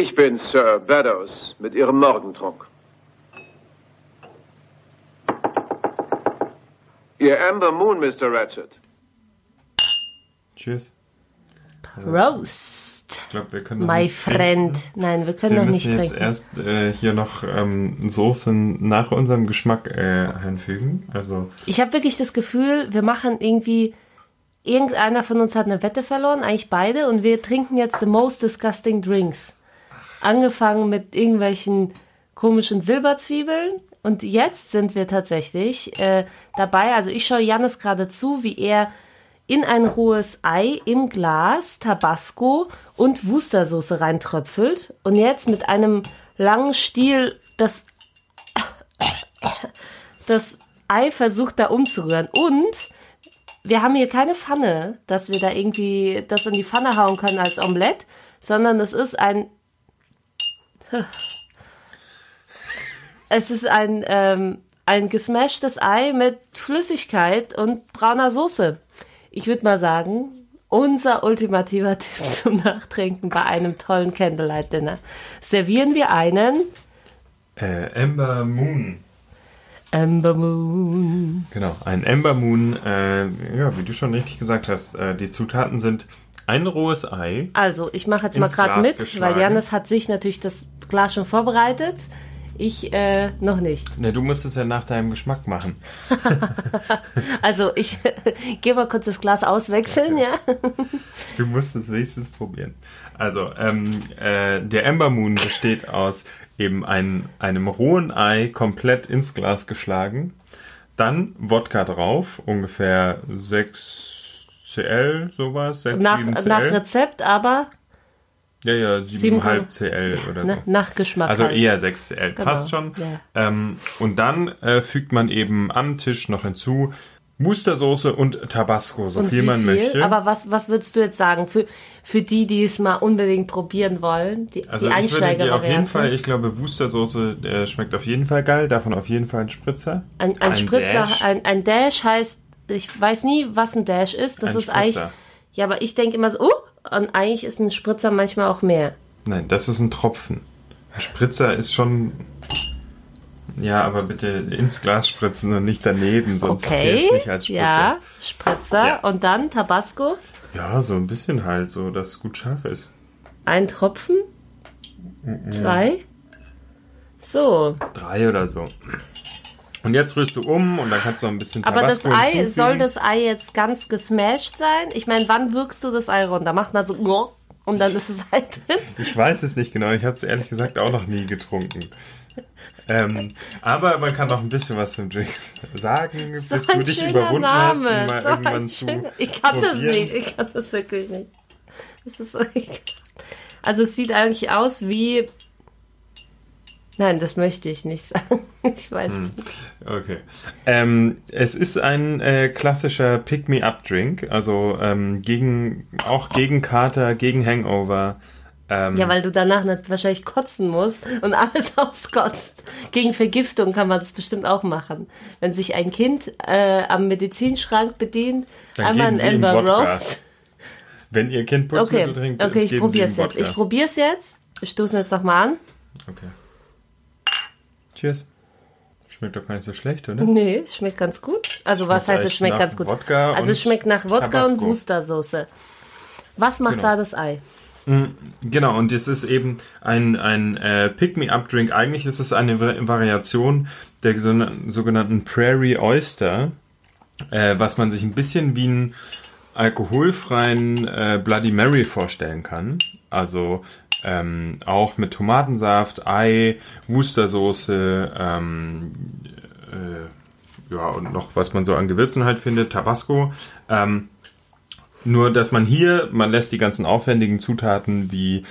Ich bin Sir Beddoes mit Ihrem Morgentrunk. Ihr Amber Moon, Mr. Ratchet. Cheers. Roast. Ich glaube, wir können noch nicht friend. Nein, wir können noch nicht trinken. Wir müssen jetzt erst hier noch Soßen nach unserem Geschmack einfügen. Also ich habe wirklich das Gefühl, wir machen irgendwie... Irgendeiner von uns hat eine Wette verloren, eigentlich beide. Und wir trinken jetzt the most disgusting drinks. Angefangen mit irgendwelchen komischen Silberzwiebeln. Und jetzt sind wir tatsächlich dabei. Also ich schaue Jannis gerade zu, wie er in ein rohes Ei im Glas Tabasco und Wustersoße reintröpfelt. Und jetzt mit einem langen Stiel das Ei versucht da umzurühren. Und... wir haben hier keine Pfanne, dass wir da irgendwie das in die Pfanne hauen können als Omelette, sondern es ist ein... Es ist ein gesmashtes Ei mit Flüssigkeit und brauner Soße. Ich würde mal sagen, unser ultimativer Tipp zum Nachtrinken bei einem tollen Candlelight-Dinner. Servieren wir einen... Amber Moon. Amber Moon. Genau, ein Amber Moon. Ja, wie du schon richtig gesagt hast, die Zutaten sind ein rohes Ei. Also, ich mache jetzt mal gerade mit, weil Jannis hat sich natürlich das Glas schon vorbereitet. Ich noch nicht. Na, du musst es ja nach deinem Geschmack machen. Also, ich gehe mal kurz das Glas auswechseln, okay. Ja. Du musst es wenigstens probieren. Also, der Amber Moon besteht aus... eben einem rohen Ei komplett ins Glas geschlagen. Dann Wodka drauf, ungefähr 6 Cl, sowas, 6, nach, 7 Cl. Nach Rezept aber? Ja, 7,5 Cl oder so. Nach Geschmack. Also eher 6 Cl, genau. Passt schon. Yeah. Und dann fügt man eben am Tisch noch hinzu Wustersoße und Tabasco, so und viel man möchte. Aber was würdest du jetzt sagen für die, die es mal unbedingt probieren wollen? Die Einsteiger-Variante. Auf jeden Fall, ich glaube, Wustersoße schmeckt auf jeden Fall geil. Davon auf jeden Fall ein Spritzer. Ein Spritzer, Dash. Ein Dash heißt, ich weiß nie, was ein Dash ist. Das ein ist Spritzer. Eigentlich, ja, aber ich denke immer so, und eigentlich ist ein Spritzer manchmal auch mehr. Nein, das ist ein Tropfen. Ein Spritzer ist schon... Ja, aber bitte ins Glas spritzen und nicht daneben, sonst okay. Zählt es nicht als Spritzer. Ja, Spritzer ja. Und dann Tabasco? Ja, so ein bisschen halt, so dass es gut scharf ist. Ein Tropfen? Mm-mm. 2? So. 3 oder so. Und jetzt rührst du um und dann kannst du noch ein bisschen Tabasco aber das Ei, soll das Ei jetzt ganz gesmashed sein? Ich meine, wann wirkst du das Ei runter? Macht man so und dann ist es halt drin? Ich weiß es nicht genau, ich habe es ehrlich gesagt auch noch nie getrunken. Aber man kann noch ein bisschen was zum Drink sagen, so bis du dich überwunden hast, um mal so irgendwann zu probieren. Ich kann das wirklich nicht. Das ist so, also es sieht eigentlich aus wie... Nein, das möchte ich nicht sagen. Ich weiß es nicht. Okay. Es ist ein klassischer Pick-me-up-Drink, also gegen Kater, gegen Hangover... ja, weil du danach wahrscheinlich kotzen musst und alles auskotzt. Gegen Vergiftung kann man das bestimmt auch machen. Wenn sich ein Kind am Medizinschrank bedient, dann einmal ein Amber Rose. Wenn ihr Kind Putzmittel trinkt, okay, ich probiere es jetzt. Wir stoßen jetzt nochmal an. Okay. Cheers. Schmeckt doch gar nicht so schlecht, oder? Nee, es schmeckt ganz gut. Also schmeckt, was heißt, es schmeckt ganz gut? Also es schmeckt nach Wodka Tabasco. Und Wustersoße. Was macht da das Ei? Genau, und es ist eben ein Pick-me-up-Drink. Eigentlich ist es eine Variation der sogenannten Prairie Oyster, was man sich ein bisschen wie einen alkoholfreien Bloody Mary vorstellen kann. Also auch mit Tomatensaft, Ei, Wustersoße, und noch was man so an Gewürzen halt findet, Tabasco. Nur, dass man lässt die ganzen aufwendigen Zutaten wie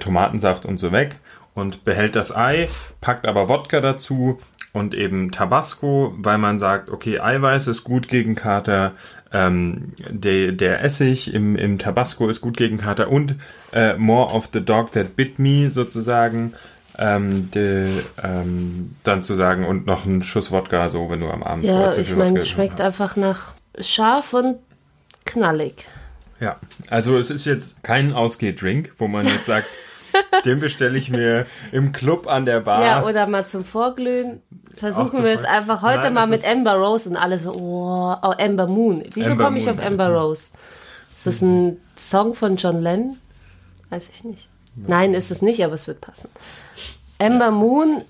Tomatensaft und so weg und behält das Ei, packt aber Wodka dazu und eben Tabasco, weil man sagt, okay, Eiweiß ist gut gegen Kater, der Essig im Tabasco ist gut gegen Kater und more of the dog that bit me sozusagen, dann zu sagen und noch einen Schuss Wodka, so wenn du am Abend vorher zu viel Wodka getrunken hast. Schmeckt einfach nach scharf und knallig. Ja, also es ist jetzt kein Ausgehdrink, wo man jetzt sagt, Den bestelle ich mir im Club an der Bar. Ja, oder mal zum Vorglühen. Versuchen wir es einfach heute mal mit Amber Rose und alles. Oh, Amber Moon. Wieso komme ich auf Amber Rose? Ist das ein Song von John Lennon? Weiß ich nicht. Nein, ist es nicht, aber es wird passen. Amber Moon,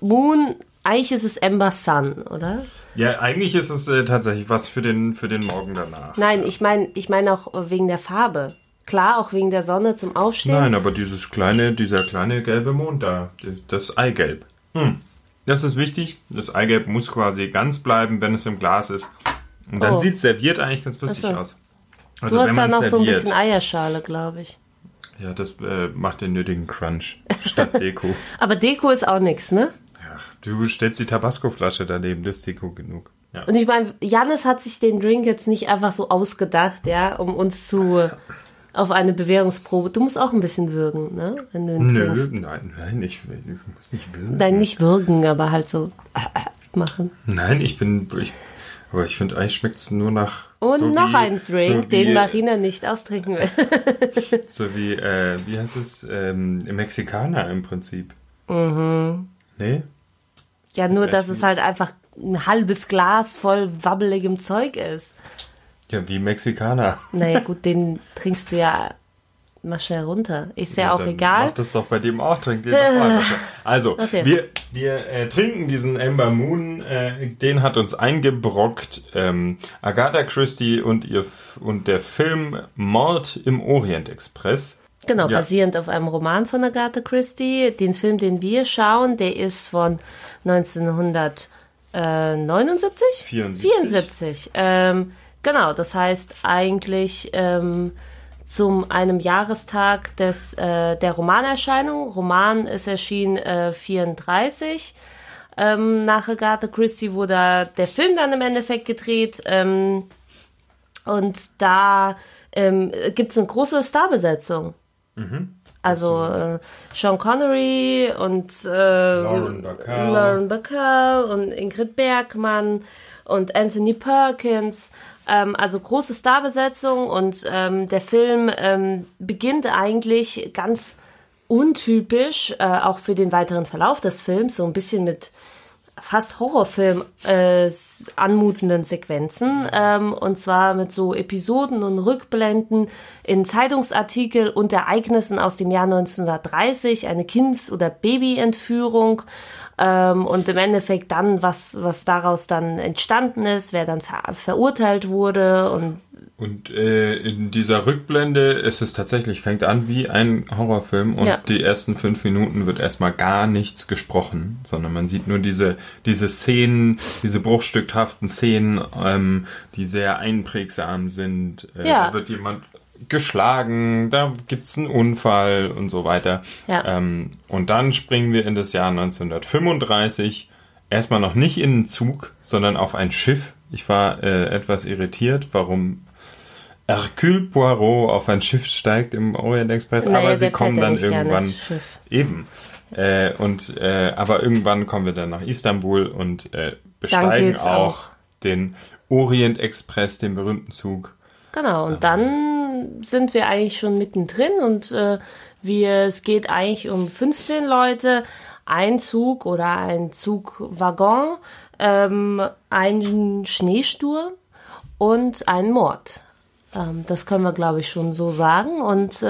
eigentlich ist es Amber Sun, oder? Ja, eigentlich ist es tatsächlich was für den Morgen danach. Nein, ich meine auch wegen der Farbe. Klar, auch wegen der Sonne zum Aufstehen. Nein, aber dieser kleine gelbe Mond da, das Eigelb. Das ist wichtig. Das Eigelb muss quasi ganz bleiben, wenn es im Glas ist. Und dann sieht es serviert eigentlich ganz lustig aus. Also, du hast da noch serviert, so ein bisschen Eierschale, glaube ich. Ja, das macht den nötigen Crunch statt Deko. Aber Deko ist auch nichts, ne? Ach, du stellst die Tabasco-Flasche daneben, das ist Deko genug. Ja. Und ich meine, Jannis hat sich den Drink jetzt nicht einfach so ausgedacht, ja, um uns auf eine Bewährungsprobe. Du musst auch ein bisschen würgen, ne? Wenn du ihn trinkst. Nein, ich muss nicht würgen. Nein, nicht würgen, aber halt so machen. Nein, aber ich finde, eigentlich schmeckt es nur nach... Und so noch ein Drink, den Marina nicht austrinken will. So wie, wie heißt es? Mexikaner im Prinzip. Mhm. Nee? Ja, nur, dass es halt einfach ein halbes Glas voll wabbeligem Zeug ist. Ja, wie Mexikaner. Naja, gut, den trinkst du ja mal schnell runter. Ist ja auch egal. Mach das doch bei dem auch, trink den doch mal runter. Also, okay. Wir trinken diesen Amber Moon. Den hat uns eingebrockt Agatha Christie und der Film Mord im Orient Express. Genau, basierend auf einem Roman von Agatha Christie. Den Film, den wir schauen, der ist von 1979? 74. Genau, das heißt eigentlich zum einem Jahrestag der Romanerscheinung. Roman ist erschienen 1934. Nach Agatha Christie wurde der Film dann im Endeffekt gedreht. Und da gibt es eine große Starbesetzung. Mhm. Also Sean Connery und Lauren Bacall und Ingrid Bergmann und Anthony Perkins, also große Starbesetzung, und der Film beginnt eigentlich ganz untypisch, auch für den weiteren Verlauf des Films, so ein bisschen mit fast Horrorfilm anmutenden Sequenzen, und zwar mit so Episoden und Rückblenden in Zeitungsartikel und Ereignissen aus dem Jahr 1930, eine Kinds- oder Babyentführung, und im Endeffekt dann, was daraus dann entstanden ist, wer dann verurteilt wurde. Und in dieser Rückblende ist es tatsächlich, fängt an wie ein Horrorfilm, und die ersten 5 Minuten wird erstmal gar nichts gesprochen, sondern man sieht nur diese Szenen, diese bruchstückhaften Szenen, die sehr einprägsam sind. Da wird jemand geschlagen, da gibt's einen Unfall und so weiter. Ja. Und dann springen wir in das Jahr 1935, erstmal noch nicht in einen Zug, sondern auf ein Schiff. Ich war etwas irritiert, warum Hercule Poirot auf ein Schiff steigt im Orient Express, aber sie kommen dann irgendwann eben. Aber irgendwann kommen wir dann nach Istanbul und besteigen auch den Orient Express, den berühmten Zug. Genau, und dann sind wir eigentlich schon mittendrin, und es geht eigentlich um 15 Leute, ein Zug oder ein Zugwaggon, einen Schneesturm und einen Mord. Das können wir, glaube ich, schon so sagen. Und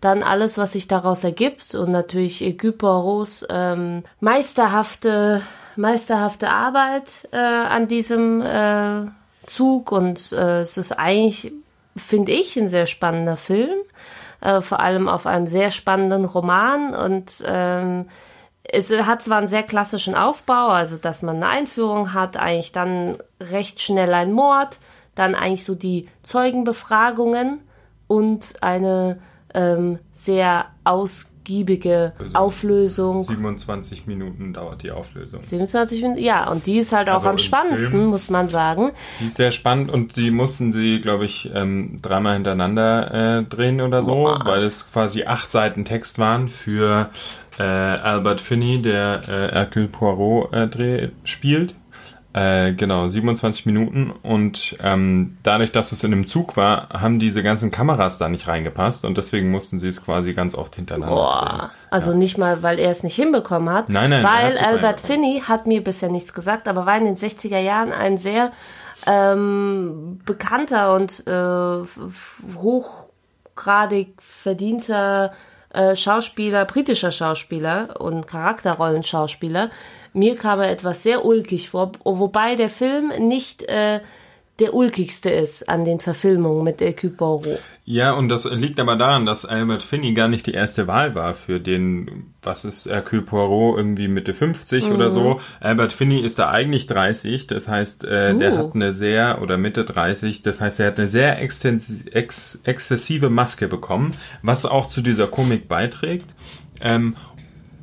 dann alles, was sich daraus ergibt, und natürlich Hercule Poirots meisterhafte Arbeit an diesem Zug, und es ist eigentlich, finde ich, ein sehr spannender Film, vor allem auf einem sehr spannenden Roman, und es hat zwar einen sehr klassischen Aufbau, also dass man eine Einführung hat, eigentlich dann recht schnell ein Mord, dann eigentlich so die Zeugenbefragungen und eine sehr ausgiebige Auflösung. 27 Minuten dauert die Auflösung. 27 Minuten, ja, und die ist halt auch am spannendsten, Film, muss man sagen. Die ist sehr spannend, und die mussten sie, glaube ich, dreimal hintereinander drehen oder so, weil es quasi 8 Seiten Text waren für Albert Finney, der Hercule Poirot spielt. Genau, 27 Minuten und dadurch, dass es in einem Zug war, haben diese ganzen Kameras da nicht reingepasst und deswegen mussten sie es quasi ganz oft hintereinander drehen. Also nicht mal, weil er es nicht hinbekommen hat, weil Albert Finney hat mir bisher nichts gesagt, aber war in den 60er Jahren ein sehr bekannter und hochgradig verdienter Schauspieler, britischer Schauspieler und Charakterrollenschauspieler. Mir kam er etwas sehr ulkig vor, wobei der Film nicht der ulkigste ist an den Verfilmungen mit Hercule Poirot. Ja, und das liegt aber daran, dass Albert Finney gar nicht die erste Wahl war für den, was ist Hercule Poirot, irgendwie Mitte 50 oder so. Albert Finney ist da eigentlich 30, das heißt, der hat eine sehr, oder Mitte 30, das heißt, er hat eine sehr exzessive Maske bekommen, was auch zu dieser Komik beiträgt.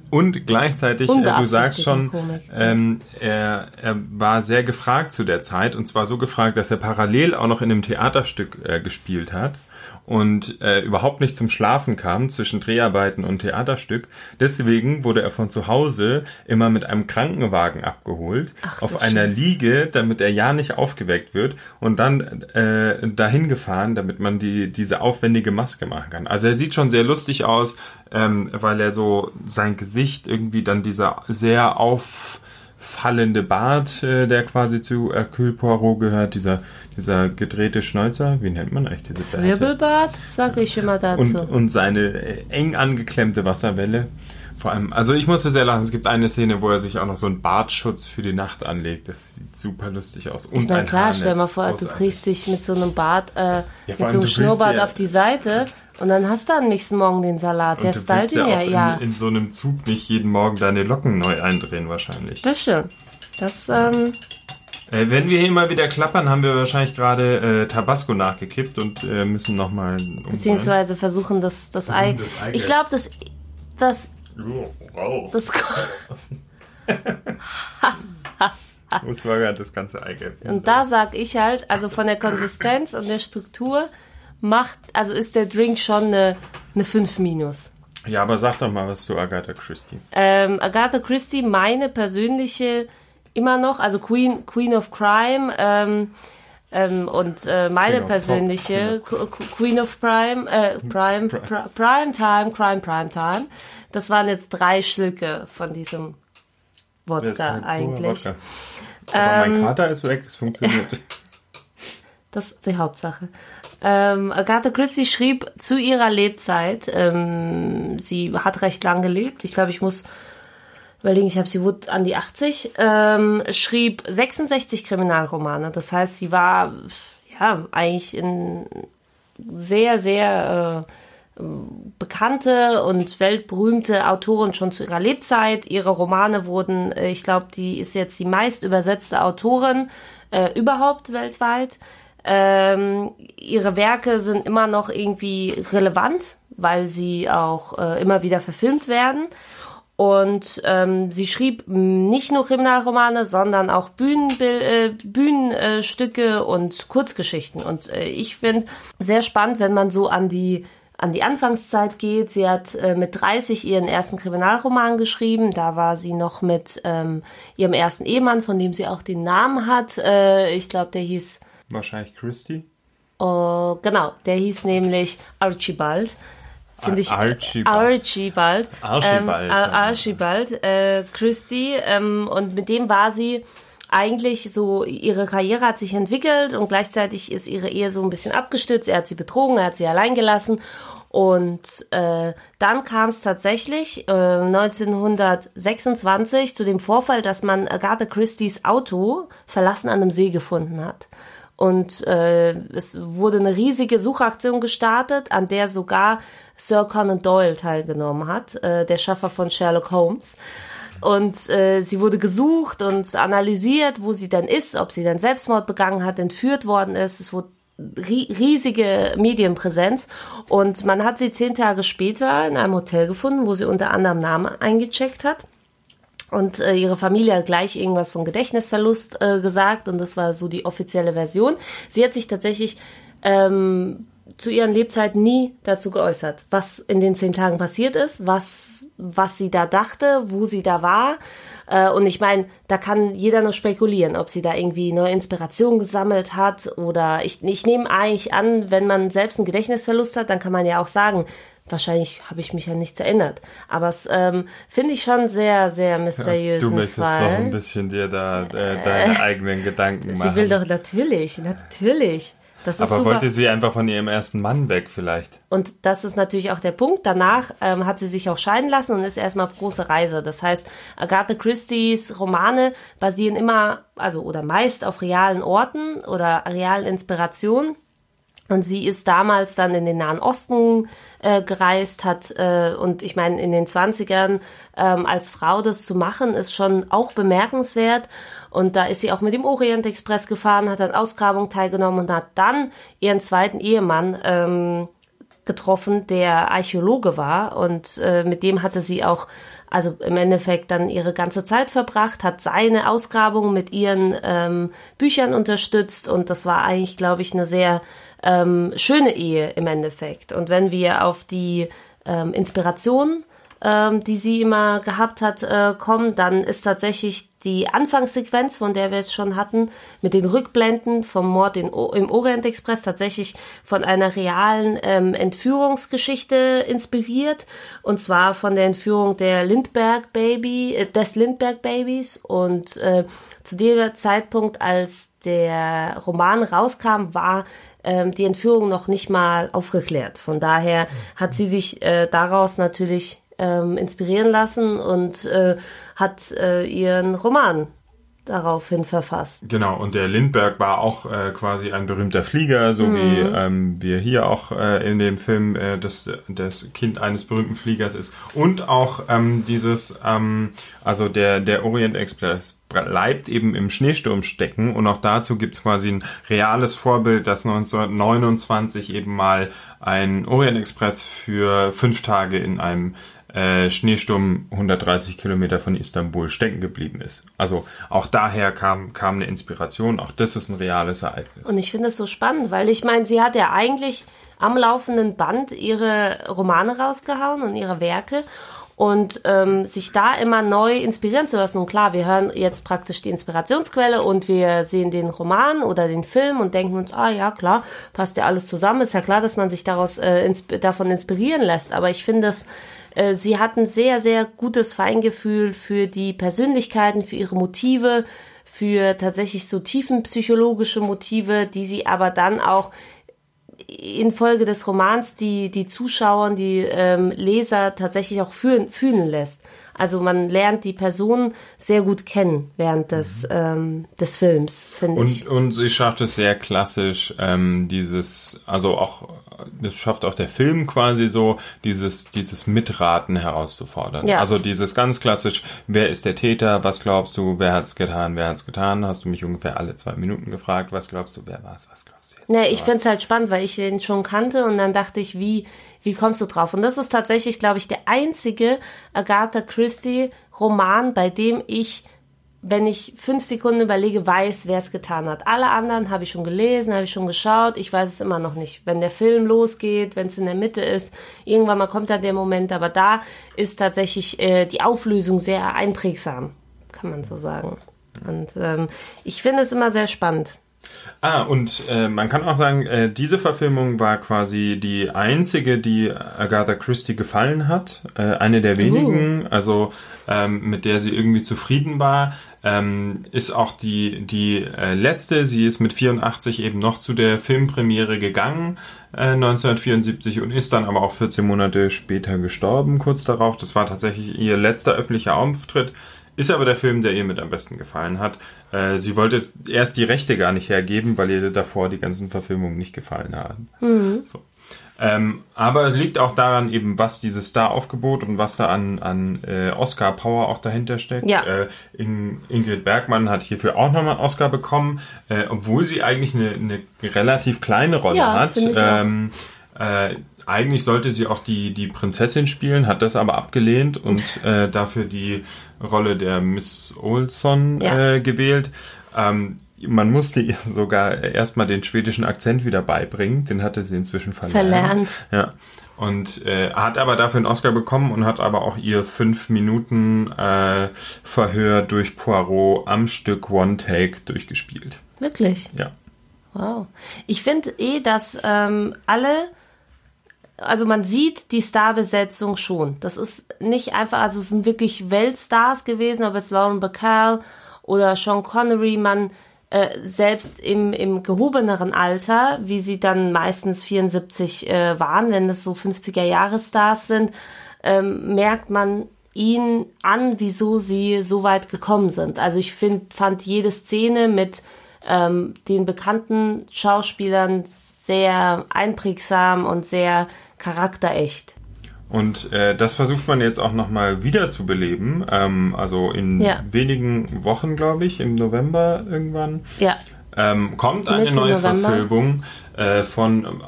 Und gleichzeitig, du sagst schon, er war sehr gefragt zu der Zeit, und zwar so gefragt, dass er parallel auch noch in einem Theaterstück gespielt hat und überhaupt nicht zum Schlafen kam zwischen Dreharbeiten und Theaterstück. Deswegen wurde er von zu Hause immer mit einem Krankenwagen abgeholt, auf einer Liege, damit er ja nicht aufgeweckt wird, und dann dahin gefahren, damit man diese aufwendige Maske machen kann. Also er sieht schon sehr lustig aus, weil er so sein Gesicht irgendwie dann dieser sehr auffallende Bart, der quasi zu Hercule Poirot gehört, dieser gedrehte Schnäuzer, wie nennt man eigentlich diese Zwirbelbart, sage ich immer dazu. Und seine eng angeklemmte Wasserwelle. Vor allem, also ich musste sehr lachen, es gibt eine Szene, wo er sich auch noch so einen Bartschutz für die Nacht anlegt. Das sieht super lustig aus. Und ich meine, klar, Haarnetz, stell mal vor, du kriegst dich mit so einem Bart, mit so einem Schnurrbart auf die Seite. Und dann hast du am nächsten Morgen den Salat. Und der stylt ihn ja. In so einem Zug nicht jeden Morgen deine Locken neu eindrehen wahrscheinlich. Das stimmt. Wenn wir hier mal wieder klappern, haben wir wahrscheinlich gerade Tabasco nachgekippt und müssen nochmal umfallen. Beziehungsweise versuchen, das Ei... Ich glaube, das muss man gerade das ganze Eigelb. Und da sag ich halt, also von der Konsistenz und der Struktur... ist der Drink schon eine 5-. Ja, aber sag doch mal was zu Agatha Christie. Agatha Christie, meine persönliche, immer noch, also Queen of Crime meine persönliche Queen of Primetime. Das waren jetzt 3 Schlücke von diesem Wodka halt eigentlich. Wodka. Aber mein Kater ist weg, es funktioniert. Das ist die Hauptsache. Agatha Christie schrieb zu ihrer Lebzeit, sie hat recht lang gelebt, ich glaube, ich muss überlegen, sie wurde an die 80, schrieb 66 Kriminalromane, das heißt, sie war ja eigentlich in sehr, sehr bekannte und weltberühmte Autorin schon zu ihrer Lebzeit. Ihre Romane wurden, ich glaube, die ist jetzt die meist übersetzte Autorin überhaupt weltweit. Ihre Werke sind immer noch irgendwie relevant, weil sie auch immer wieder verfilmt werden. Und sie schrieb nicht nur Kriminalromane, sondern auch Bühnenstücke und Kurzgeschichten. Und ich finde sehr spannend, wenn man so an die Anfangszeit geht. Sie hat mit 30 ihren ersten Kriminalroman geschrieben. Da war sie noch mit ihrem ersten Ehemann, von dem sie auch den Namen hat. Ich glaube, der hieß... Wahrscheinlich Christie. Oh, genau, der hieß nämlich Archibald. Archibald Christie. Und mit dem war sie eigentlich so, ihre Karriere hat sich entwickelt und gleichzeitig ist ihre Ehe so ein bisschen abgestürzt. Er hat sie betrogen, er hat sie allein gelassen. Und dann kam es tatsächlich 1926 zu dem Vorfall, dass man Agatha Christies Auto verlassen an einem See gefunden hat. Und es wurde eine riesige Suchaktion gestartet, an der sogar Sir Conan Doyle teilgenommen hat, der Schaffer von Sherlock Holmes. Und sie wurde gesucht und analysiert, wo sie dann ist, ob sie dann Selbstmord begangen hat, entführt worden ist. Es wurde riesige Medienpräsenz. Und man hat sie 10 Tage später in einem Hotel gefunden, wo sie unter anderem Namen eingecheckt hat. Und ihre Familie hat gleich irgendwas von Gedächtnisverlust gesagt und das war so die offizielle Version. Sie hat sich tatsächlich zu ihren Lebzeiten nie dazu geäußert, was in den 10 Tagen passiert ist, was sie da dachte, wo sie da war. Und ich meine, da kann jeder nur spekulieren, ob sie da irgendwie neue Inspiration gesammelt hat oder ich nehme eigentlich an, wenn man selbst einen Gedächtnisverlust hat, dann kann man ja auch sagen, wahrscheinlich habe ich mich an nichts erinnert. Aber es finde ich schon sehr, sehr mysteriös. Ja, du möchtest noch ein bisschen dir da deine eigenen Gedanken machen. Sie will doch natürlich. Aber wollte sie einfach von ihrem ersten Mann weg vielleicht? Und das ist natürlich auch der Punkt. Danach hat sie sich auch scheiden lassen und ist erstmal auf große Reise. Das heißt, Agatha Christies Romane basieren immer, oder meist auf realen Orten oder realen Inspirationen. Und sie ist damals dann in den Nahen Osten gereist, und ich meine, in den 20ern als Frau das zu machen, ist schon auch bemerkenswert. Und da ist sie auch mit dem Orient Express gefahren, hat an Ausgrabungen teilgenommen und hat dann ihren zweiten Ehemann getroffen, der Archäologe war. Und mit dem hatte sie auch, im Endeffekt dann ihre ganze Zeit verbracht, hat seine Ausgrabungen mit ihren Büchern unterstützt. Und das war eigentlich, glaube ich, eine sehr schöne Ehe im Endeffekt. Und wenn wir auf die Inspiration, die sie immer gehabt hat, kommen, dann ist tatsächlich die Anfangssequenz, von der wir es schon hatten, mit den Rückblenden vom Mord im Orient Express tatsächlich von einer realen Entführungsgeschichte inspiriert. Und zwar von der Entführung der des Lindbergh-Babys. Und zu dem Zeitpunkt, als der Roman rauskam, war die Entführung noch nicht mal aufgeklärt. Von daher hat sie sich daraus natürlich inspirieren lassen und hat ihren Roman daraufhin verfasst. Genau, und der Lindbergh war auch quasi ein berühmter Flieger, so wie wir hier auch in dem Film das Kind eines berühmten Fliegers ist. Und auch der Orient Express bleibt eben im Schneesturm stecken, und auch dazu gibt es quasi ein reales Vorbild, dass 1929 eben mal ein Orient Express für 5 Tage in einem Schneesturm 130 Kilometer von Istanbul stecken geblieben ist. Also auch daher kam eine Inspiration. Auch das ist ein reales Ereignis. Und ich finde es so spannend, weil ich meine, sie hat ja eigentlich am laufenden Band ihre Romane rausgehauen und ihre Werke, und sich da immer neu inspirieren zu lassen. Und klar, wir hören jetzt praktisch die Inspirationsquelle und wir sehen den Roman oder den Film und denken uns, ja klar, passt ja alles zusammen. Ist ja klar, dass man sich daraus davon inspirieren lässt. Aber ich finde das... Sie hat ein sehr, sehr gutes Feingefühl für die Persönlichkeiten, für ihre Motive, für tatsächlich so tiefenpsychologische Motive, die sie aber dann auch infolge des Romans die Zuschauer, die Leser tatsächlich auch fühlen lässt. Also man lernt die Person sehr gut kennen während des Films, finde ich. Und sie schafft es sehr klassisch, das schafft auch der Film quasi so, dieses Mitraten herauszufordern. Ja. Also dieses ganz klassisch, wer ist der Täter, was glaubst du, wer hat's getan, hast du mich ungefähr alle 2 Minuten gefragt, was glaubst du, wer war's, was glaubst du jetzt? Ne, ich find's halt spannend, weil ich den schon kannte und dann dachte ich, wie kommst du drauf? Und das ist tatsächlich, glaube ich, der einzige Agatha Christie-Roman, bei dem ich, wenn ich 5 Sekunden überlege, weiß, wer es getan hat. Alle anderen habe ich schon gelesen, habe ich schon geschaut. Ich weiß es immer noch nicht. Wenn der Film losgeht, wenn es in der Mitte ist, irgendwann mal kommt da der Moment. Aber da ist tatsächlich die Auflösung sehr einprägsam, kann man so sagen. Und ich finde es immer sehr spannend. Man kann auch sagen, diese Verfilmung war quasi die einzige, die Agatha Christie gefallen hat. Eine der wenigen, mit der sie irgendwie zufrieden war. Ist auch die letzte. Sie ist mit 84 eben noch zu der Filmpremiere gegangen, 1974, und ist dann aber auch 14 Monate später gestorben, kurz darauf. Das war tatsächlich ihr letzter öffentlicher Auftritt. Ist aber der Film, der ihr mit am besten gefallen hat. Sie wollte erst die Rechte gar nicht hergeben, weil ihr davor die ganzen Verfilmungen nicht gefallen haben. Mhm. So. Aber es liegt auch daran eben, was dieses Star-Aufgebot und was da an Oscar-Power auch dahinter steckt. Ja. Ingrid Bergmann hat hierfür auch nochmal einen Oscar bekommen, obwohl sie eigentlich eine relativ kleine Rolle hat. Eigentlich sollte sie auch die Prinzessin spielen, hat das aber abgelehnt und dafür die Rolle der Miss Olson gewählt. Man musste ihr sogar erstmal den schwedischen Akzent wieder beibringen. Den hatte sie inzwischen verlernt. Ja. Und hat aber dafür einen Oscar bekommen und hat aber auch ihr 5 Minuten Verhör durch Poirot am Stück One Take durchgespielt. Wirklich? Ja. Wow. Ich finde dass alle... Also man sieht die Starbesetzung schon. Das ist nicht einfach, also es sind wirklich Weltstars gewesen, ob es Lauren Bacall oder Sean Connery, man selbst im gehobeneren Alter, wie sie dann meistens 74 waren, wenn das so 50er-Jahre-Stars sind, merkt man ihnen an, wieso sie so weit gekommen sind. Also ich fand jede Szene mit den bekannten Schauspielern sehr einprägsam und sehr charakterecht. Und das versucht man jetzt auch nochmal wieder zu beleben. Also in wenigen Wochen, glaube ich, im November irgendwann, kommt eine neue Verfilmung von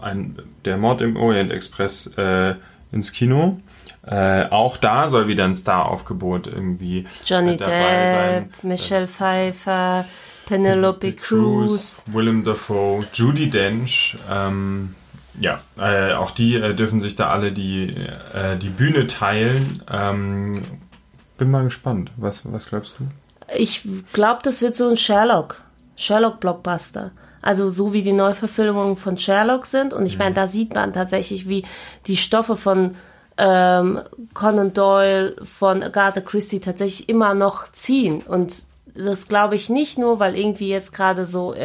der Mord im Orient Express ins Kino. Auch da soll wieder ein Star-Aufgebot irgendwie Johnny dabei sein. Michelle Pfeiffer, Penelope Cruz, Willem Dafoe, Judy Dench, auch die dürfen sich da alle die Bühne teilen. Bin mal gespannt. Was glaubst du? Ich glaube, das wird so ein Sherlock-Blockbuster. Also so wie die Neuverfilmungen von Sherlock sind. Und ich meine, da sieht man tatsächlich, wie die Stoffe von Conan Doyle, von Agatha Christie tatsächlich immer noch ziehen. Und das glaube ich nicht nur, weil irgendwie jetzt gerade so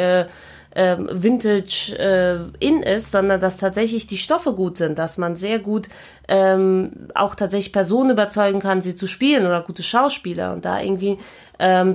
Vintage in ist, sondern dass tatsächlich die Stoffe gut sind, dass man sehr gut auch tatsächlich Personen überzeugen kann, sie zu spielen oder gute Schauspieler und da irgendwie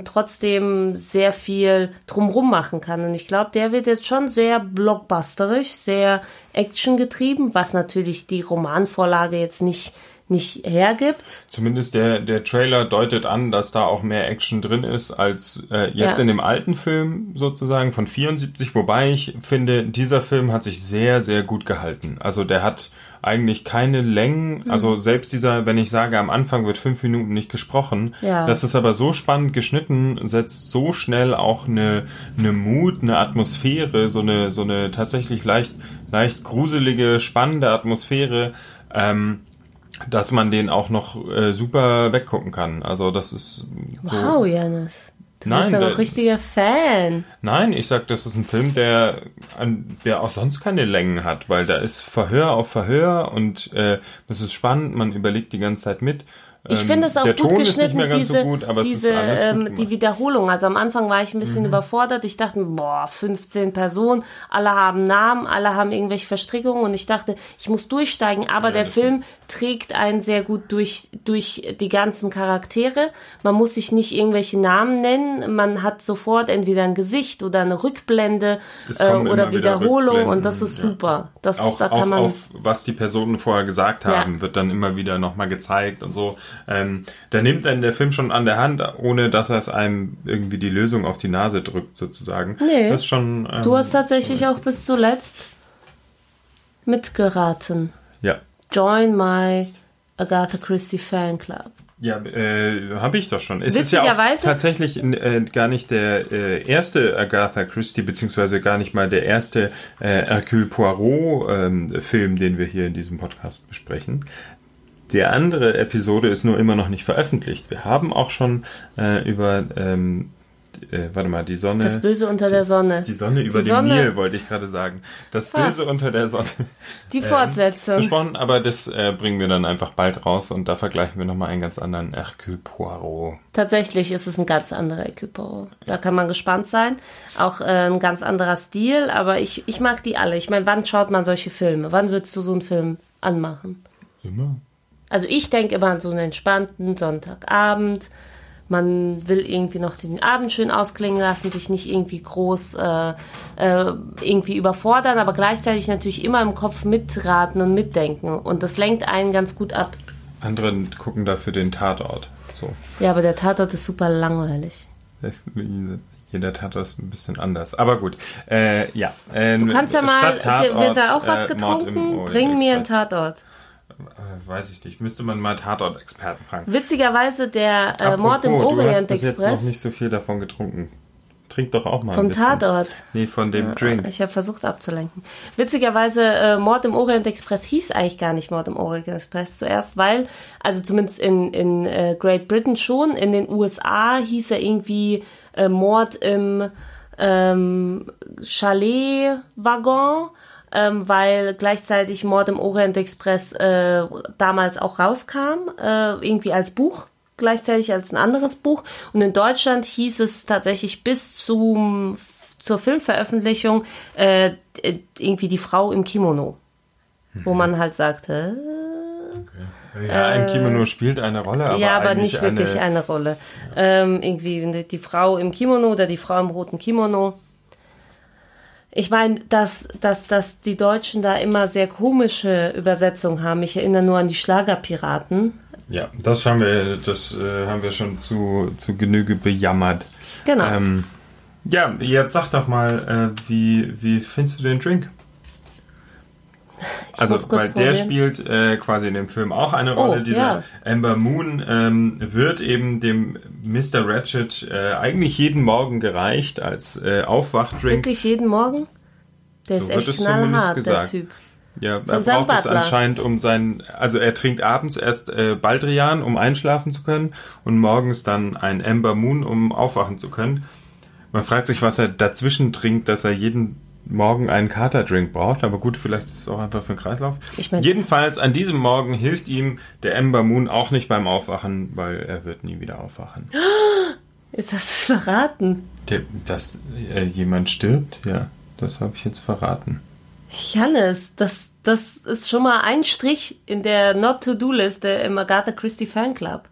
trotzdem sehr viel drumrum machen kann. Und ich glaube, der wird jetzt schon sehr blockbusterig, sehr actiongetrieben, was natürlich die Romanvorlage jetzt nicht hergibt. Zumindest der Trailer deutet an, dass da auch mehr Action drin ist als jetzt in dem alten Film sozusagen von 74, wobei ich finde, dieser Film hat sich sehr, sehr gut gehalten. Also der hat eigentlich keine Längen, also selbst dieser, wenn ich sage, am Anfang wird 5 Minuten nicht gesprochen, das ist aber so spannend geschnitten, setzt so schnell auch eine Mut, eine Atmosphäre, so eine tatsächlich leicht gruselige, spannende Atmosphäre, dass man den auch noch super weggucken kann. Also das ist so. Wow, Janis. Du bist aber ein richtiger Fan. Nein, ich sag, das ist ein Film, der auch sonst keine Längen hat, weil da ist Verhör auf Verhör und das ist spannend, man überlegt die ganze Zeit mit. Ich finde es auch gut geschnitten, die Wiederholung. Also am Anfang war ich ein bisschen überfordert. Ich dachte, 15 Personen, alle haben Namen, alle haben irgendwelche Verstrickungen und ich dachte, ich muss durchsteigen. Aber der Film trägt einen sehr gut durch die ganzen Charaktere. Man muss sich nicht irgendwelche Namen nennen. Man hat sofort entweder ein Gesicht oder eine Rückblende oder Wiederholung und das ist super. Das, auch, da kann auch man auf, was die Personen vorher gesagt haben, wird dann immer wieder nochmal gezeigt und so. Da nimmt dann der Film schon an der Hand, ohne dass er es einem irgendwie die Lösung auf die Nase drückt, sozusagen. Nee, das ist schon, du hast tatsächlich auch bis zuletzt mitgeraten. Ja. Join my Agatha Christie Fanclub. Ja, habe ich doch schon. Es ist ja auch tatsächlich gar nicht der erste Agatha Christie, beziehungsweise gar nicht mal der erste Hercule Poirot Film, den wir hier in diesem Podcast besprechen. Die andere Episode ist nur immer noch nicht veröffentlicht. Wir haben auch schon über, die Sonne... Das Böse unter der Sonne. Die Sonne über dem Nil, wollte ich gerade sagen. Das Böse unter der Sonne. Die Fortsetzung. Besprochen, aber das bringen wir dann einfach bald raus und da vergleichen wir nochmal einen ganz anderen Hercule Poirot. Tatsächlich ist es ein ganz anderer Hercule Poirot. Da kann man gespannt sein. Auch ein ganz anderer Stil, aber ich mag die alle. Ich meine, wann schaut man solche Filme? Wann würdest du so einen Film anmachen? Immer. Also ich denke immer an so einen entspannten Sonntagabend. Man will irgendwie noch den Abend schön ausklingen lassen, sich nicht irgendwie groß irgendwie überfordern, aber gleichzeitig natürlich immer im Kopf mitraten und mitdenken. Und das lenkt einen ganz gut ab. Andere gucken dafür den Tatort. So. Ja, aber der Tatort ist super langweilig. Jeder Tatort ist ein bisschen anders. Aber gut, du kannst ja mal, Tatort, wird da auch was getrunken? Bring mir einen Tatort. Weiß ich nicht. Müsste man mal Tatort-Experten fragen. Witzigerweise der Mord im Orient Express. Du hast bis jetzt noch nicht so viel davon getrunken. trinkt doch auch mal ein bisschen. Vom Tatort? Nee, von dem Drink. Ich habe versucht abzulenken. Witzigerweise, Mord im Orient Express hieß eigentlich gar nicht Mord im Orient Express zuerst, weil, also zumindest in Great Britain schon, in den USA hieß er irgendwie Mord im Chalet-Waggon, weil gleichzeitig Mord im Orient Express damals auch rauskam, irgendwie als Buch, gleichzeitig als ein anderes Buch. Und in Deutschland hieß es tatsächlich bis zur Filmveröffentlichung irgendwie die Frau im Kimono, wo man halt sagte... Okay. Ja, ein Kimono spielt eine Rolle, aber ja, aber nicht wirklich eine Rolle. Ja. Irgendwie die Frau im Kimono oder die Frau im roten Kimono. Ich meine, dass die Deutschen da immer sehr komische Übersetzungen haben. Ich erinnere nur an die Schlagerpiraten. Ja, das haben wir schon zu Genüge bejammert. Genau. Ja, jetzt sag doch mal, wie findest du den Drink? Also, weil der spielt quasi in dem Film auch eine Rolle. Diese Amber Moon wird eben dem Mr. Ratchet eigentlich jeden Morgen gereicht als Aufwachdrink. Wirklich jeden Morgen? Der so ist echt knallhart, der Typ. Ja, er braucht es anscheinend, um er trinkt abends erst Baldrian, um einschlafen zu können, und morgens dann ein Amber Moon, um aufwachen zu können. Man fragt sich, was er dazwischen trinkt, dass er jeden Morgen einen Katerdrink braucht, aber gut, vielleicht ist es auch einfach für den Kreislauf. Ich mein, jedenfalls an diesem Morgen hilft ihm der Amber Moon auch nicht beim Aufwachen, weil er wird nie wieder aufwachen. Jetzt hast du es verraten. Dass jemand stirbt? Ja, das habe ich jetzt verraten. Jannis, das ist schon mal ein Strich in der Not-to-Do-Liste im Agatha Christie Fanclub.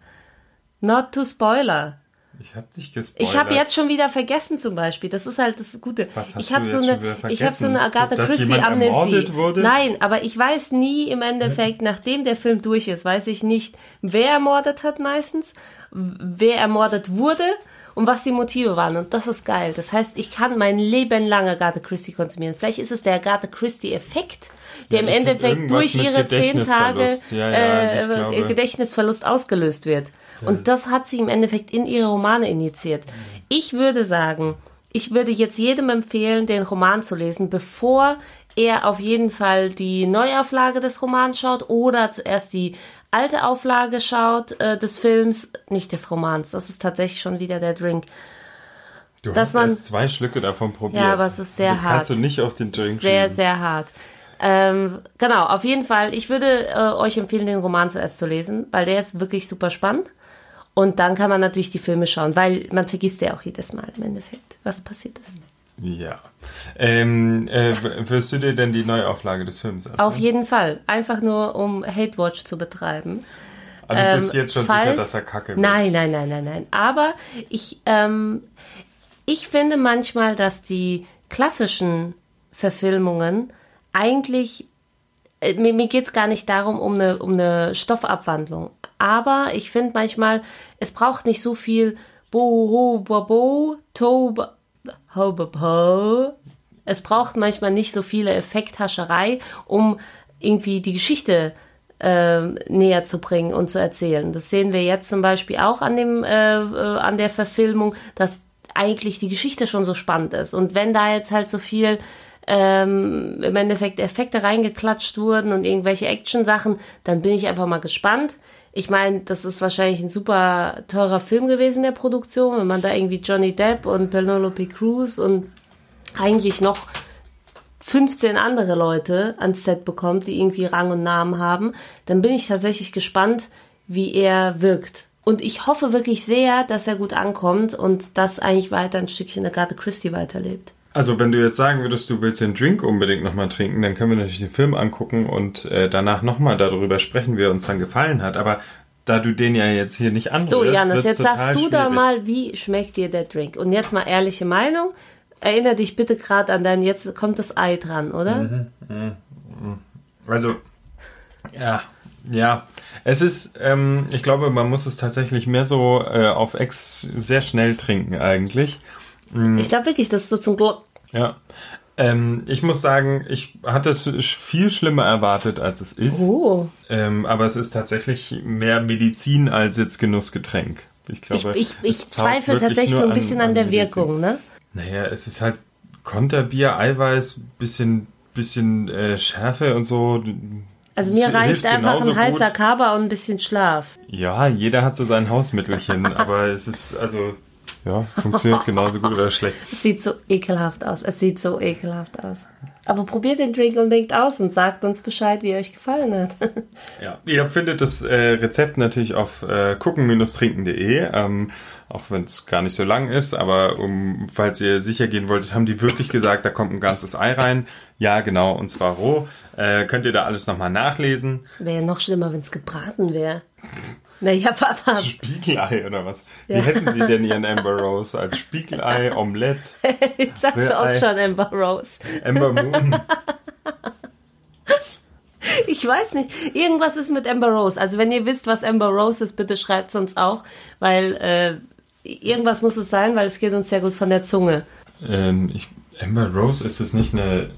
Not-to-Spoiler. Ich habe dich gespoilert. Ich habe jetzt schon wieder vergessen zum Beispiel. Das ist halt das Gute. Was hast du jetzt schon wieder vergessen? Ich habe so eine Agatha Christie-Amnesie. Ermordet wurde? Nein, aber ich weiß nie im Endeffekt, nachdem der Film durch ist, weiß ich nicht, wer ermordet hat meistens, wer ermordet wurde und was die Motive waren. Und das ist geil. Das heißt, ich kann mein Leben lang Agatha Christie konsumieren. Vielleicht ist es der Agatha Christie-Effekt, der im Endeffekt durch ihre 10 Tage Gedächtnisverlust ausgelöst wird. Und das hat sie im Endeffekt in ihre Romane injiziert. Ich würde sagen, ich würde jetzt jedem empfehlen, den Roman zu lesen, bevor er auf jeden Fall die Neuauflage des Romans schaut oder zuerst die alte Auflage schaut des Films, nicht des Romans. Das ist tatsächlich schon wieder der Drink. Du hast erst 2 Schlücke davon probiert. Ja, aber es ist sehr hart. Kannst du nicht auf den Drink sehr, sehr hart. Genau, auf jeden Fall, ich würde euch empfehlen, den Roman zuerst zu lesen, weil der ist wirklich super spannend. Und dann kann man natürlich die Filme schauen, weil man vergisst ja auch jedes Mal im Endeffekt, was passiert ist. Ja. Wirst du dir denn die Neuauflage des Films anschauen? Auf jeden Fall. Einfach nur, um Hatewatch zu betreiben. Also du bist jetzt schon sicher, dass er kacke wird? Nein. Aber ich finde manchmal, dass die klassischen Verfilmungen eigentlich, mir geht's gar nicht darum, um eine Stoffabwandlung. Aber ich finde manchmal, es braucht nicht so viel Es braucht manchmal nicht so viele Effekthascherei, um irgendwie die Geschichte näher zu bringen und zu erzählen. Das sehen wir jetzt zum Beispiel auch an der Verfilmung, dass eigentlich die Geschichte schon so spannend ist. Und wenn da jetzt halt so viel im Endeffekt Effekte reingeklatscht wurden und irgendwelche Action-Sachen, dann bin ich einfach mal gespannt. Ich meine, das ist wahrscheinlich ein super teurer Film gewesen, der Produktion, wenn man da irgendwie Johnny Depp und Penelope Cruz und eigentlich noch 15 andere Leute ans Set bekommt, die irgendwie Rang und Namen haben, dann bin ich tatsächlich gespannt, wie er wirkt. Und ich hoffe wirklich sehr, dass er gut ankommt und dass eigentlich weiter ein Stückchen Agatha Christie weiterlebt. Also wenn du jetzt sagen würdest, du willst den Drink unbedingt nochmal trinken, dann können wir natürlich den Film angucken und danach nochmal darüber sprechen, wie er uns dann gefallen hat. Aber da du den ja jetzt hier nicht anrührst, so, Jannis, jetzt sagst du da mal, wie schmeckt dir der Drink? Und jetzt mal ehrliche Meinung. Erinnere dich bitte gerade an deinen, jetzt kommt das Ei dran, oder? Also, ja. Es ist, ich glaube, man muss es tatsächlich mehr so auf Ex sehr schnell trinken eigentlich. Ich glaube wirklich, das ist so zum Glück. Ja. Ich muss sagen, ich hatte es viel schlimmer erwartet, als es ist. Oh. Aber es ist tatsächlich mehr Medizin als jetzt Genussgetränk. Ich glaube, ich zweifle tatsächlich so ein bisschen an der Wirkung, ne? Naja, es ist halt Konterbier, Eiweiß, bisschen Schärfe und so. Also mir reicht einfach ein heißer Kaba und ein bisschen Schlaf. Ja, jeder hat so sein Hausmittelchen, aber es ist, also, ja, funktioniert genauso gut oder schlecht. Es sieht so ekelhaft aus, Aber probiert den Drink unbedingt aus und sagt uns Bescheid, wie er euch gefallen hat. Ja, ihr findet das Rezept natürlich auf gucken-trinken.de, auch wenn es gar nicht so lang ist, aber falls ihr sicher gehen wolltet, haben die wirklich gesagt, da kommt ein ganzes Ei rein. Ja, genau, und zwar roh. Könnt ihr da alles nochmal nachlesen. Wäre ja noch schlimmer, wenn es gebraten wäre. Naja, Papa. Spiegelei oder was? Ja. Wie hätten Sie denn Ihren Amber Rose? Als Spiegelei, Omelette? Jetzt sagst du auch schon Amber Rose. Amber Moon. Ich weiß nicht. Irgendwas ist mit Amber Rose. Also wenn ihr wisst, was Amber Rose ist, bitte schreibt es uns auch. Weil irgendwas muss es sein, weil es geht uns sehr gut von der Zunge. Amber Rose, ist es nicht eine...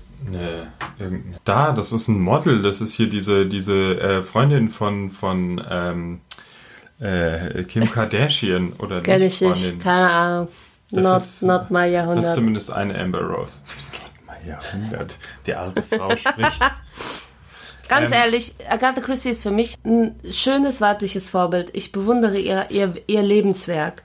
Da, das ist ein Model. Das ist hier diese Freundin von Kim Kardashian oder kenn nicht? Kenn ich nicht, keine Ahnung. Not my Jahrhundert. Das ist zumindest eine Amber Rose. Not my Jahrhundert. Die alte Frau spricht. Ganz ehrlich, Agatha Christie ist für mich ein schönes weibliches Vorbild. Ich bewundere ihr Lebenswerk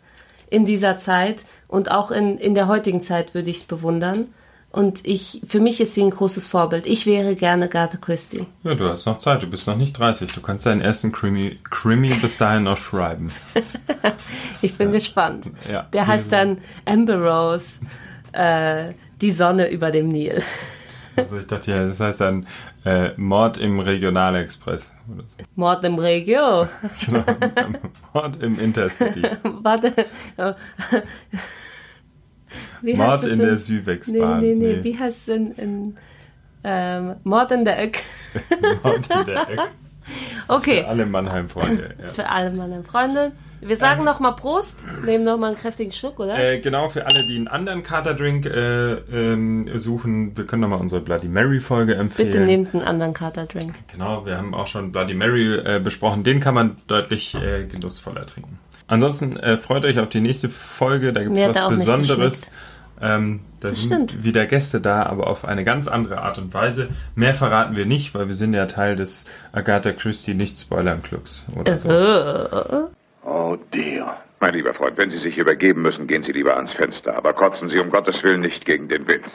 in dieser Zeit und auch in der heutigen Zeit würde ich es bewundern. Und für mich ist sie ein großes Vorbild. Ich wäre gerne Agatha Christie. Ja, du hast noch Zeit. Du bist noch nicht 30. Du kannst deinen ersten Krimi bis dahin noch schreiben. Ich bin gespannt. Ja. Der heißt dann Amber Rose, die Sonne über dem Nil. Also ich dachte ja, das heißt dann Mord im Regionalexpress. Oder so. Mord im Regio. Genau, Mord im Intercity. Warte, Mord in der Südwestbahn. Nee. Wie heißt es denn? Mord in der Öck. Mord in der Öck. Okay. Für alle Mannheim-Freunde. Ja. Für alle Mannheim-Freunde. Wir sagen nochmal Prost, nehmen nochmal einen kräftigen Schluck, oder? Genau, für alle, die einen anderen Katerdrink suchen, wir können nochmal unsere Bloody Mary-Folge empfehlen. Bitte nehmt einen anderen Katerdrink. Genau, wir haben auch schon Bloody Mary besprochen. Den kann man deutlich genussvoller trinken. Ansonsten freut euch auf die nächste Folge, da gibt es was Besonderes. Da das sind stimmt. Wieder Gäste da, aber auf eine ganz andere Art und Weise. Mehr verraten wir nicht, weil wir sind ja Teil des Agatha Christie Nicht-Spoilern-Clubs oder so. Oh dear. Mein lieber Freund, wenn Sie sich übergeben müssen, gehen Sie lieber ans Fenster, aber kotzen Sie um Gottes Willen nicht gegen den Wind.